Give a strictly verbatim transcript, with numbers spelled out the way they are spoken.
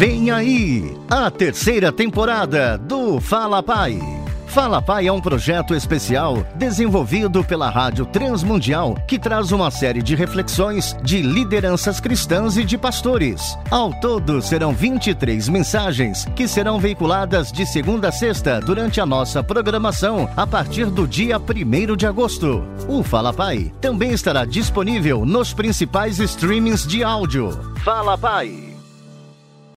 Vem aí a terceira temporada do Fala, Pai. Fala, Pai é um projeto especial desenvolvido pela Rádio Transmundial que traz uma série de reflexões de lideranças cristãs e de pastores. Ao todo, serão vinte e três mensagens que serão veiculadas de segunda a sexta durante a nossa programação a partir do dia primeiro de agosto. O Fala, Pai também estará disponível nos principais streamings de áudio. Fala, Pai!